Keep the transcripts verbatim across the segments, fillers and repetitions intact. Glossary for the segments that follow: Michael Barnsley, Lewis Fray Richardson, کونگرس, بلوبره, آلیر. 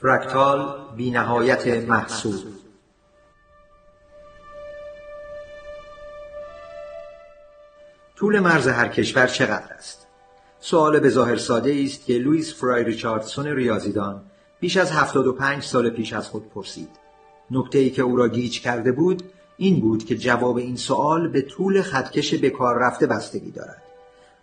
فرکتال بی نهایت محصول. طول مرز هر کشور چقدر است؟ سوال به ظاهر ساده است که لوئیس فرای ریچاردسون ریاضیدان بیش از هفتاد و پنج سال پیش از خود پرسید. نکته‌ای که او را گیج کرده بود این بود که جواب این سوال به طول خطکش به کار رفته بستگی دارد.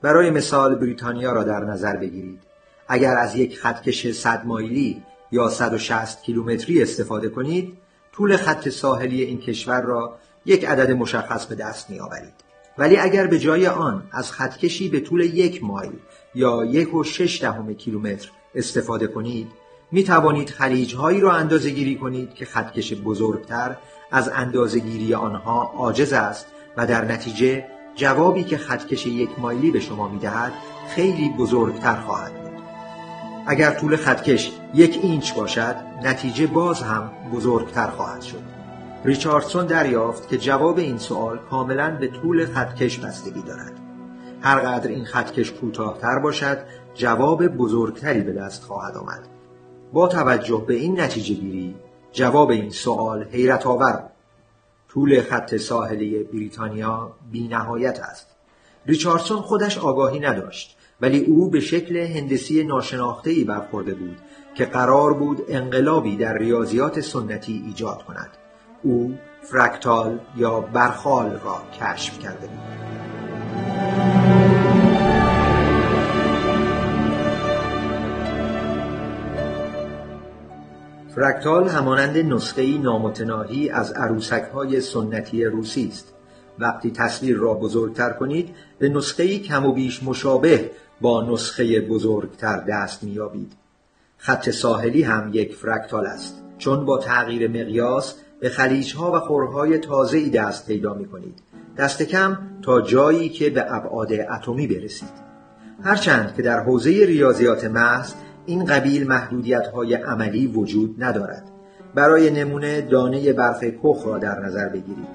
برای مثال بریتانیا را در نظر بگیرید. اگر از یک خطکش صد مایلی یا صد و شصت کیلومتری استفاده کنید، طول خط ساحلی این کشور را یک عدد مشخص به دست می‌آورید. ولی اگر به جای آن از خطکشی به طول یک مایل یا یک و شش دهم کیلومتر استفاده کنید، می توانید خلیج‌هایی را اندازه‌گیری کنید که خطکش بزرگتر از اندازه‌گیری آنها عاجز است و در نتیجه جوابی که خطکش یک مایلی به شما می‌دهد خیلی بزرگتر خواهد بود. اگر طول خطکش یک اینچ باشد، نتیجه باز هم بزرگتر خواهد شد. ریچاردسون دریافت که جواب این سوال کاملاً به طول خطکش بستگی دارد. هرقدر این خطکش کوتاه‌تر باشد، جواب بزرگتری به دست خواهد آمد. با توجه به این نتیجه گیری، جواب این سوال حیرت‌آور بود. طول خط ساحلی بریتانیا بی‌نهایت است. ریچاردسون خودش آگاهی نداشت، ولی او به شکل هندسی ناشناخته‌ای برخورده بود که قرار بود انقلابی در ریاضیات سنتی ایجاد کند. او فرکتال یا برخال را کشف کرده بود. فرکتال همانند نسخه‌ای نامتناهی از عروسک‌های سنتی روسی است. وقتی تصویر را بزرگتر کنید، به نسخه‌ای کم و بیش مشابه با نسخه بزرگتر دست می‌یابید. خط ساحلی هم یک فرکتال است، چون با تغییر مقیاس به خلیج‌ها و خورهای تازه‌ای دست پیدا می‌کنید، دست کم تا جایی که به ابعاد اتمی برسید. هرچند که در حوزه ریاضیات محض این قبیل محدودیت‌های عملی وجود ندارد. برای نمونه دانه برف کخ را در نظر بگیرید.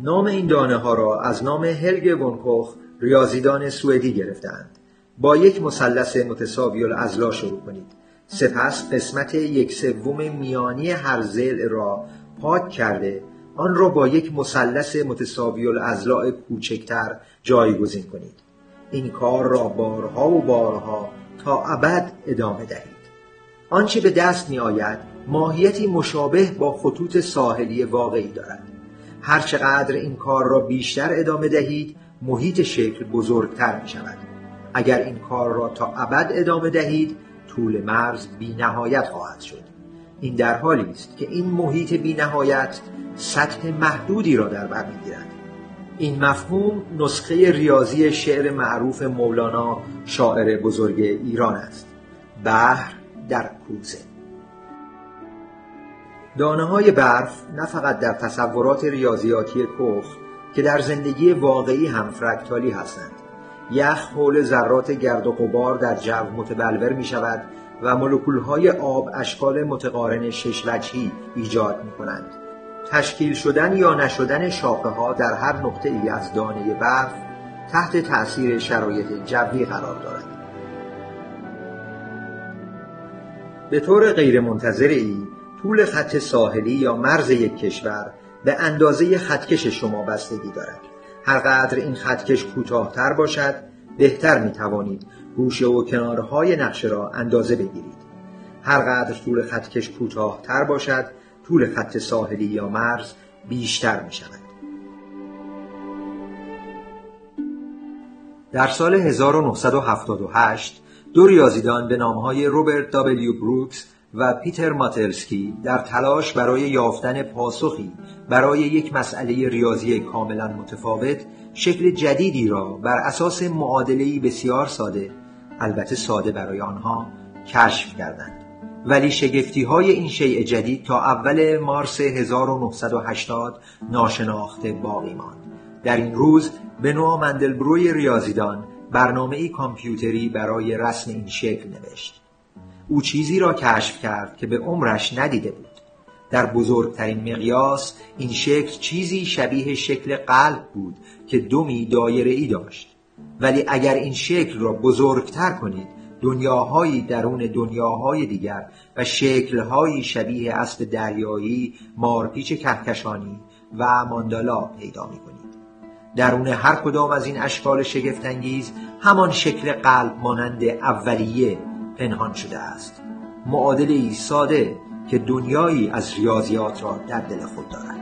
نام این دانه ها را از نام هلگ ون کوخ، ریاضیدان سوئدی، گرفتند. با یک مثلث متساوی الاضلاع شروع کنید. سپس قسمت یک سوم میانی هر ضلع را پاک کرده، آن را با یک مثلث متساوی الاضلاع کوچکتر جایگزین کنید. این کار را بارها و بارها تا ابد ادامه دهید. آنچه به دست می آید ماهیتی مشابه با خطوط ساحلی واقعی دارد. هرچقدر این کار را بیشتر ادامه دهید، محیط شکل بزرگتر می شود. اگر این کار را تا ابد ادامه دهید، طول مرز بی نهایت خواهد شد. این در حالی است که این محیط بی نهایت سطح محدودی را در بر می گیرد. این مفهوم نسخه ریاضی شعر معروف مولانا، شاعر بزرگ ایران است: بحر در کوزه. دانه‌های برف نه فقط در تصورات ریاضیاتی کخ که در زندگی واقعی هم فرکتالی هستند. یخ حول ذرات گرد و غبار در جو متبلور می شود و مولکول‌های آب اشکال متقارن شش وجهی ایجاد می کنند. تشکیل شدن یا نشدن شاخه‌ها در هر نقطه‌ای از دانه برف تحت تأثیر شرایط جوی قرار دارد. به طور غیرمنتظره‌ای طول خط ساحلی یا مرز یک کشور به اندازه خطکش شما بستگی دارد. هرقدر این خطکش کوتاه‌تر باشد، بهتر می توانید گوشه و کنارهای نقشه را اندازه بگیرید. هرقدر طول خطکش کوتاه‌تر باشد، طول خط ساحلی یا مرز بیشتر می شود. در سال هزار و نهصد و هفتاد و هشت دو ریاضیدان به نام‌های روبرت دابلیو بروکس و پیتر ماتلسکی در تلاش برای یافتن پاسخی برای یک مسئله ریاضی کاملا متفاوت، شکل جدیدی را بر اساس معادله‌ای بسیار ساده، البته ساده برای آنها، کشف کردند. ولی شگفتی‌های این شیء جدید تا اول مارس هزار و نهصد و هشتاد ناشناخته باقی ماند. در این روز بنوا مندلبروی ریاضیدان برنامه‌ای کامپیوتری برای رسم این شکل نوشت. او چیزی را کشف کرد که به عمرش ندیده بود. در بزرگترین مقیاس این شکل چیزی شبیه شکل قلب بود که دمی دایره‌ای داشت. ولی اگر این شکل را بزرگتر کنید، دنیاهایی درون دنیاهای دیگر و شکل‌هایی شبیه اسب دریایی، مارپیچ کهکشانی و ماندالا پیدا می‌کنید. درون هر کدام از این اشکال شگفت‌انگیز همان شکل قلب مانند اولیه پنهان شده است، معادله‌ای ساده که دنیایی از ریاضیات را در دل خود دارد.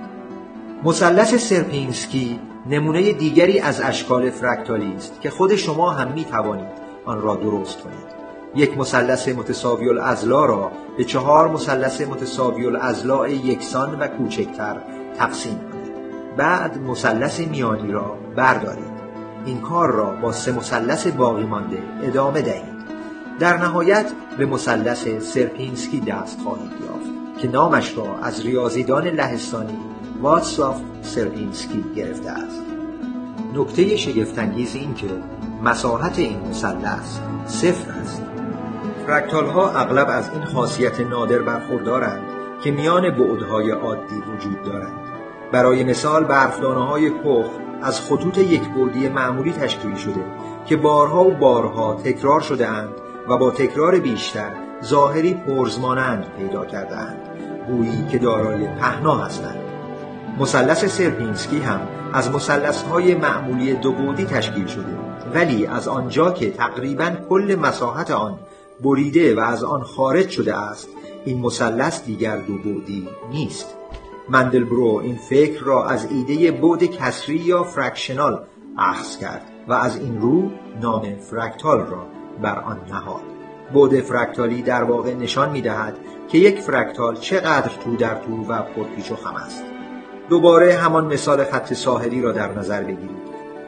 مثلث سرپینسکی نمونه دیگری از اشکال فرکتالی است که خود شما هم می توانید آن را درست کنید. یک مثلث متساوی الاضلاع را به چهار مثلث متساوی الاضلاع یکسان و کوچکتر تقسیم کنید. بعد مثلث میانی را بردارید. این کار را با سه مثلث باقی مانده ادامه دهید. در نهایت به مثلث سرپینسکی دست خواهید یافت که نامش را از ریاضیدان لهستانی واتسلاو سرپینسکی گرفته است. نکته شگفت‌انگیز این که مساحت این مثلث صفر است. فرکتال ها اغلب از این خاصیت نادر برخوردارند که میان بعدهای عادی وجود دارند. برای مثال برفدانه های پخ از خطوط یک بعدی معمولی تشکیل شده که بارها و بارها تکرار شده اند و با تکرار بیشتر ظاهری پرزمانند پیدا کرده اند، گویی که دارای پهنا هستند. مثلث سرپینسکی هم از مثلث‌های معمولی دو بعدی تشکیل شده، ولی از آنجا که تقریباً کل مساحت آن بریده و از آن خارج شده است، این مثلث دیگر دو بعدی نیست. مندلبرو این فکر را از ایده بعد کسری یا فرکشنال اخذ کرد و از این رو نام فرکتال را بر آن نهاد. بعد فرکتالی در واقع نشان می‌دهد که یک فرکتال چقدر تو در تو و پرپیچ و خم است. دوباره همان مثال خط ساحلی را در نظر بگیرید.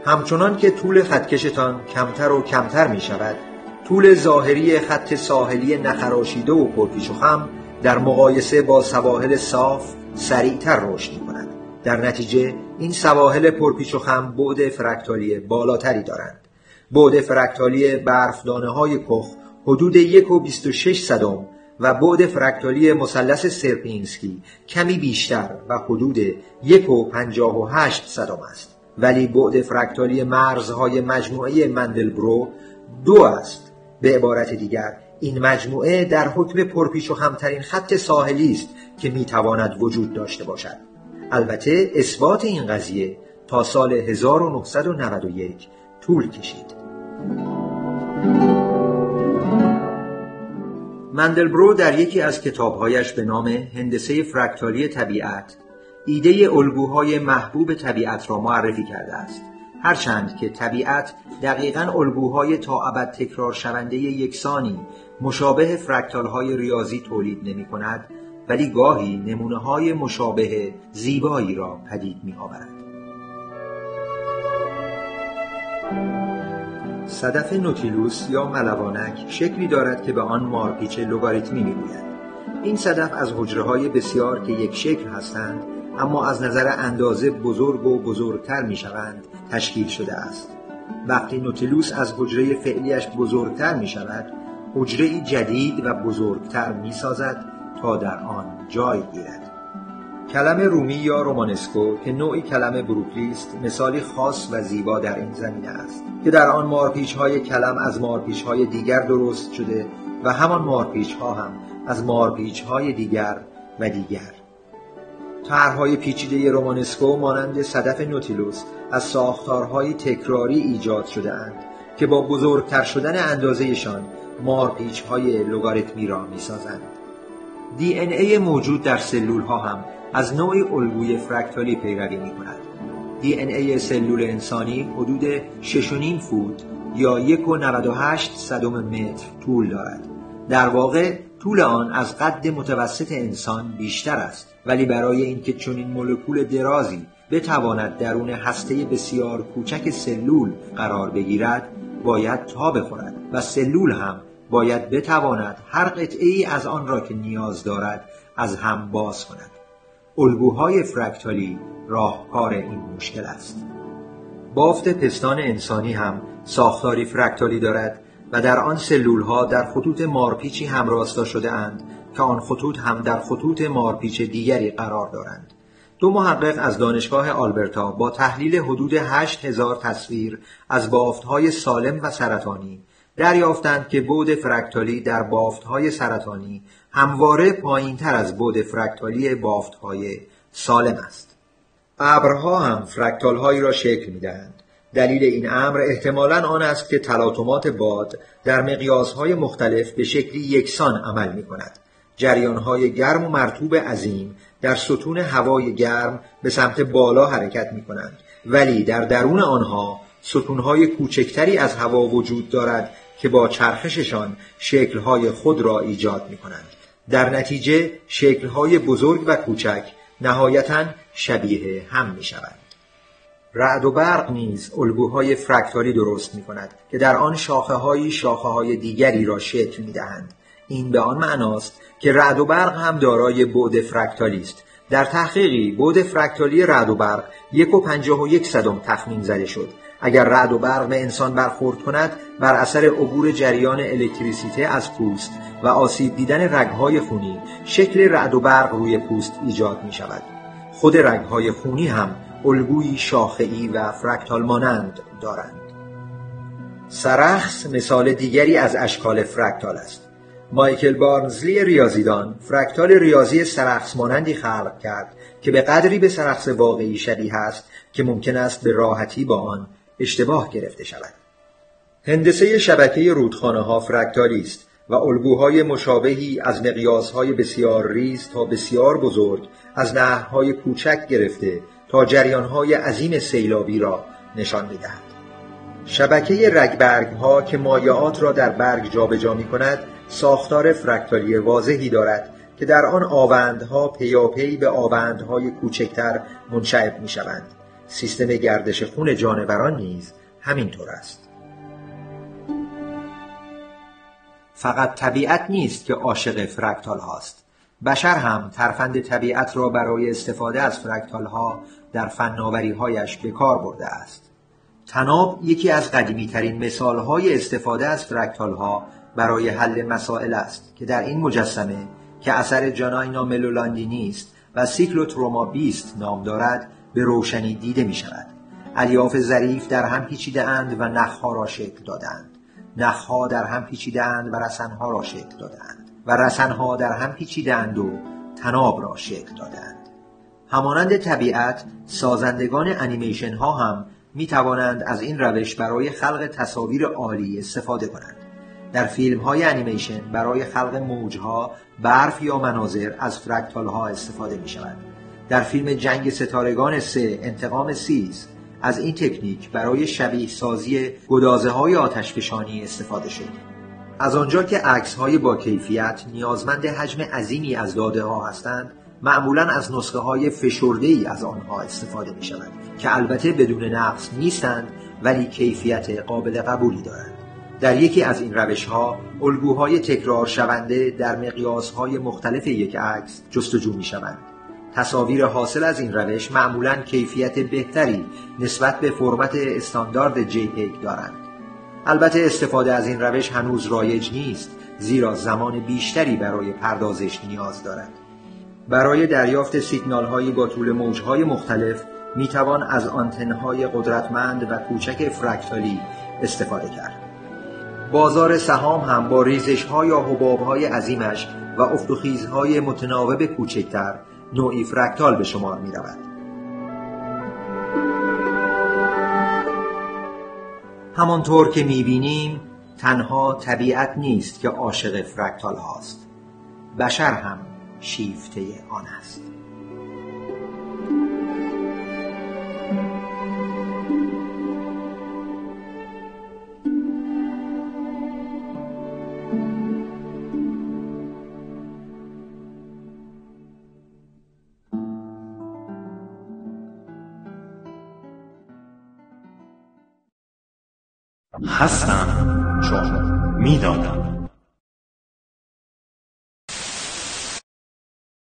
همچنان که طول خطکشتان کمتر و کمتر می شود، طول ظاهری خط ساحلی نخراشیده و پرپیچ و خم در مقایسه با سواحل صاف سریعتر رشد می کند. در نتیجه این سواحل پرپیچ و خم بعد فرکتالی بالاتری دارند. بعد فرکتالی برفدانه های پخ حدود یک و بیست و شش صدم و بعد فرکتالی مثلث سرپینسکی کمی بیشتر و حدود یک و پنجاه و هشت صدم است. ولی بعد فرکتالی مرزهای مجموعه مندلبرو دو است. به عبارت دیگر این مجموعه در حکم پرپیچ و خمترین خط ساحلی است که میتواند وجود داشته باشد. البته اثبات این قضیه تا سال هزار و نهصد و نود و یک طول کشید. مندلبرو در یکی از کتابهایش به نام هندسه فرکتالی طبیعت ایده الگوهای محبوب طبیعت را معرفی کرده است، هرچند که طبیعت دقیقاً الگوهای تا ابد تکرار شونده یکسانی مشابه فرکتالهای ریاضی تولید نمی کند، ولی گاهی نمونه‌های مشابه زیبایی را پدید می آورد. صدف نوتیلوس یا ملوانک شکلی دارد که به آن مارپیچ لگاریتمی می‌گویند. این صدف از حجره‌های بسیار که یک شکل هستند اما از نظر اندازه بزرگ و بزرگتر می‌شوند تشکیل شده است. وقتی نوتیلوس از حجره فعلیش بزرگتر می‌شود، حجره‌ای جدید و بزرگتر می‌سازد تا در آن جای گیرد. کلمه رومی یا رومانسکو که نوعی کلمه بروکلی است، مثالی خاص و زیبا در این زمینه است که در آن مارپیچ‌های کلم از مارپیچ‌های دیگر درست شده و همان مارپیچ‌ها هم از مارپیچ‌های دیگر و دیگر. طرح‌های پیچیده رومانسکو مانند صدف نوتیلوس از ساختارهای تکراری ایجاد شده اند که با بزرگتر شدن اندازه‌شان مارپیچ‌های لگاریتمی را می‌سازند. دی ان ای موجود در سلول‌ها هم از نوعی الگوی فرکتالی پیروی می‌کند. دی ان ای سلول انسانی حدود شش و نیم فوت یا یک و نود و هشت صدم متر طول دارد. در واقع طول آن از قد متوسط انسان بیشتر است، ولی برای اینکه چنین مولکول درازی بتواند درون هسته بسیار کوچک سلول قرار بگیرد، باید تا بخورد و سلول هم باید بتواند هر قطعه‌ای از آن را که نیاز دارد از هم باز کند. الگوهای فرکتالی راهکار این مشکل است. بافت پستان انسانی هم ساختاری فرکتالی دارد و در آن سلول‌ها در خطوط مارپیچی همراستا شده اند که آن خطوط هم در خطوط مارپیچ دیگری قرار دارند. دو محقق از دانشگاه آلبرتا با تحلیل حدود هشت هزار تصویر از بافت‌های سالم و سرطانی دریافتند که بعد فرکتالی در بافت‌های سرطانی همواره پایین‌تر از بعد فرکتالی بافت‌های سالم است. ابرها هم فرکتال‌هایی را شکل می‌دهند. دلیل این امر احتمالاً آن است که تلاطمات باد در مقیاس‌های مختلف به شکلی یکسان عمل می‌کند. جریان‌های گرم و مرطوب عظیم در ستون هوای گرم به سمت بالا حرکت می‌کنند، ولی در درون آنها ستون‌های کوچکتری از هوا وجود دارد که با چرخششان شکل‌های خود را ایجاد می‌کنند. در نتیجه شکل‌های بزرگ و کوچک نهایتاً شبیه هم می‌شوند. رعد و برق نیز الگوهای فرکتالی درست می‌کند که در آن شاخه‌هایی شاخه‌های دیگری را شکل می‌دهند. این به آن معناست که رعد و برق هم دارای بعد فرکتالی است. در تحقیقی بعد فرکتالی رعد و برق یک و پنجاه و یک صدم تخمین زده شد. اگر رعد و برق به انسان برخورد کند، بر اثر عبور جریان الکتریسیته از پوست و آسیب دیدن رگ‌های خونی، شکل رعد و برق روی پوست ایجاد می شود. خود رگ‌های خونی هم الگویی شاخه‌ای و فرکتال مانند دارند. سرخس مثال دیگری از اشکال فرکتال است. مایکل بارنزلی ریاضیدان فرکتال ریاضی سرخس مانندی خلق کرد که به قدری به سرخس واقعی شبیه است که ممکن است به راحتی با آن اشتباه گرفته شود. هندسه شبکه رودخانه‌ها فرکتالی است و الگوهای مشابهی از مقیاس‌های بسیار ریز تا بسیار بزرگ، از نهرهای کوچک گرفته تا جریان‌های عظیم سیلابی را نشان می‌دهد. شبکه رگبرگ‌ها که مایعات را در برگ جابجا می‌کند، ساختار فرکتالی واضحی دارد که در آن آوندها پیاپی به آوندهای کوچکتر منشعب می‌شوند. سیستم گردش خون جانوران نیز همینطور است. فقط طبیعت نیست که عاشق فرکتال هاست. بشر هم ترفند طبیعت را برای استفاده از فرکتال ها در فناوری‌هایش به کار برده است. تناب یکی از قدیمی‌ترین مثال‌های استفاده از فرکتال ها برای حل مسائل است که در این مجسمه که اثر جاناینا ملولاندینی است و سیکلوتروما بیست نام دارد به روشنی دیده می شود. الیاف ظریف در هم پیچیده اند و نخها را شکل دادند. نخها در هم پیچیده اند و رسنها را شکل دادند و رسنها در هم پیچیده اند و تناب را شکل دادند. همانند طبیعت، سازندگان انیمیشن ها هم می توانند از این روش برای خلق تصاویر عالی استفاده کنند. در فیلم های انیمیشن برای خلق موجها، برف یا مناظر از فرکتال ها استفاده می شود. در فیلم جنگ ستارگان سه انتقام سیز از این تکنیک برای شبیه سازی گدازه های آتشفشانی استفاده شد. از آنجا که عکس های با کیفیت نیازمند حجم عظیمی از داده ها هستند، معمولاً از نسخه های فشرده ای از آنها استفاده می شود که البته بدون نقص نیستند ولی کیفیت قابل قبولی دارند. در یکی از این روش‌ها، الگوهای تکرار شونده در مقیاس‌های مختلف یک عکس جستجو می‌شوند. تصاویر حاصل از این روش معمولاً کیفیت بهتری نسبت به فرمت استاندارد جی‌پگ دارند. البته استفاده از این روش هنوز رایج نیست، زیرا زمان بیشتری برای پردازش نیاز دارد. برای دریافت سیگنال‌های با طول موج‌های مختلف می‌توان از آنتن‌های قدرتمند و کوچک فرکتالی استفاده کرد. بازار سهام هم با ریزش‌ها یا حباب‌های عظیمش و افتخیزهای متناوب کوچکتر نوعی فرکتال به شمار می‌رود. همانطور که می‌بینیم، تنها طبیعت نیست که عاشق فرکتال هاست. بشر هم شیفته آن است. هستم چون میدادم.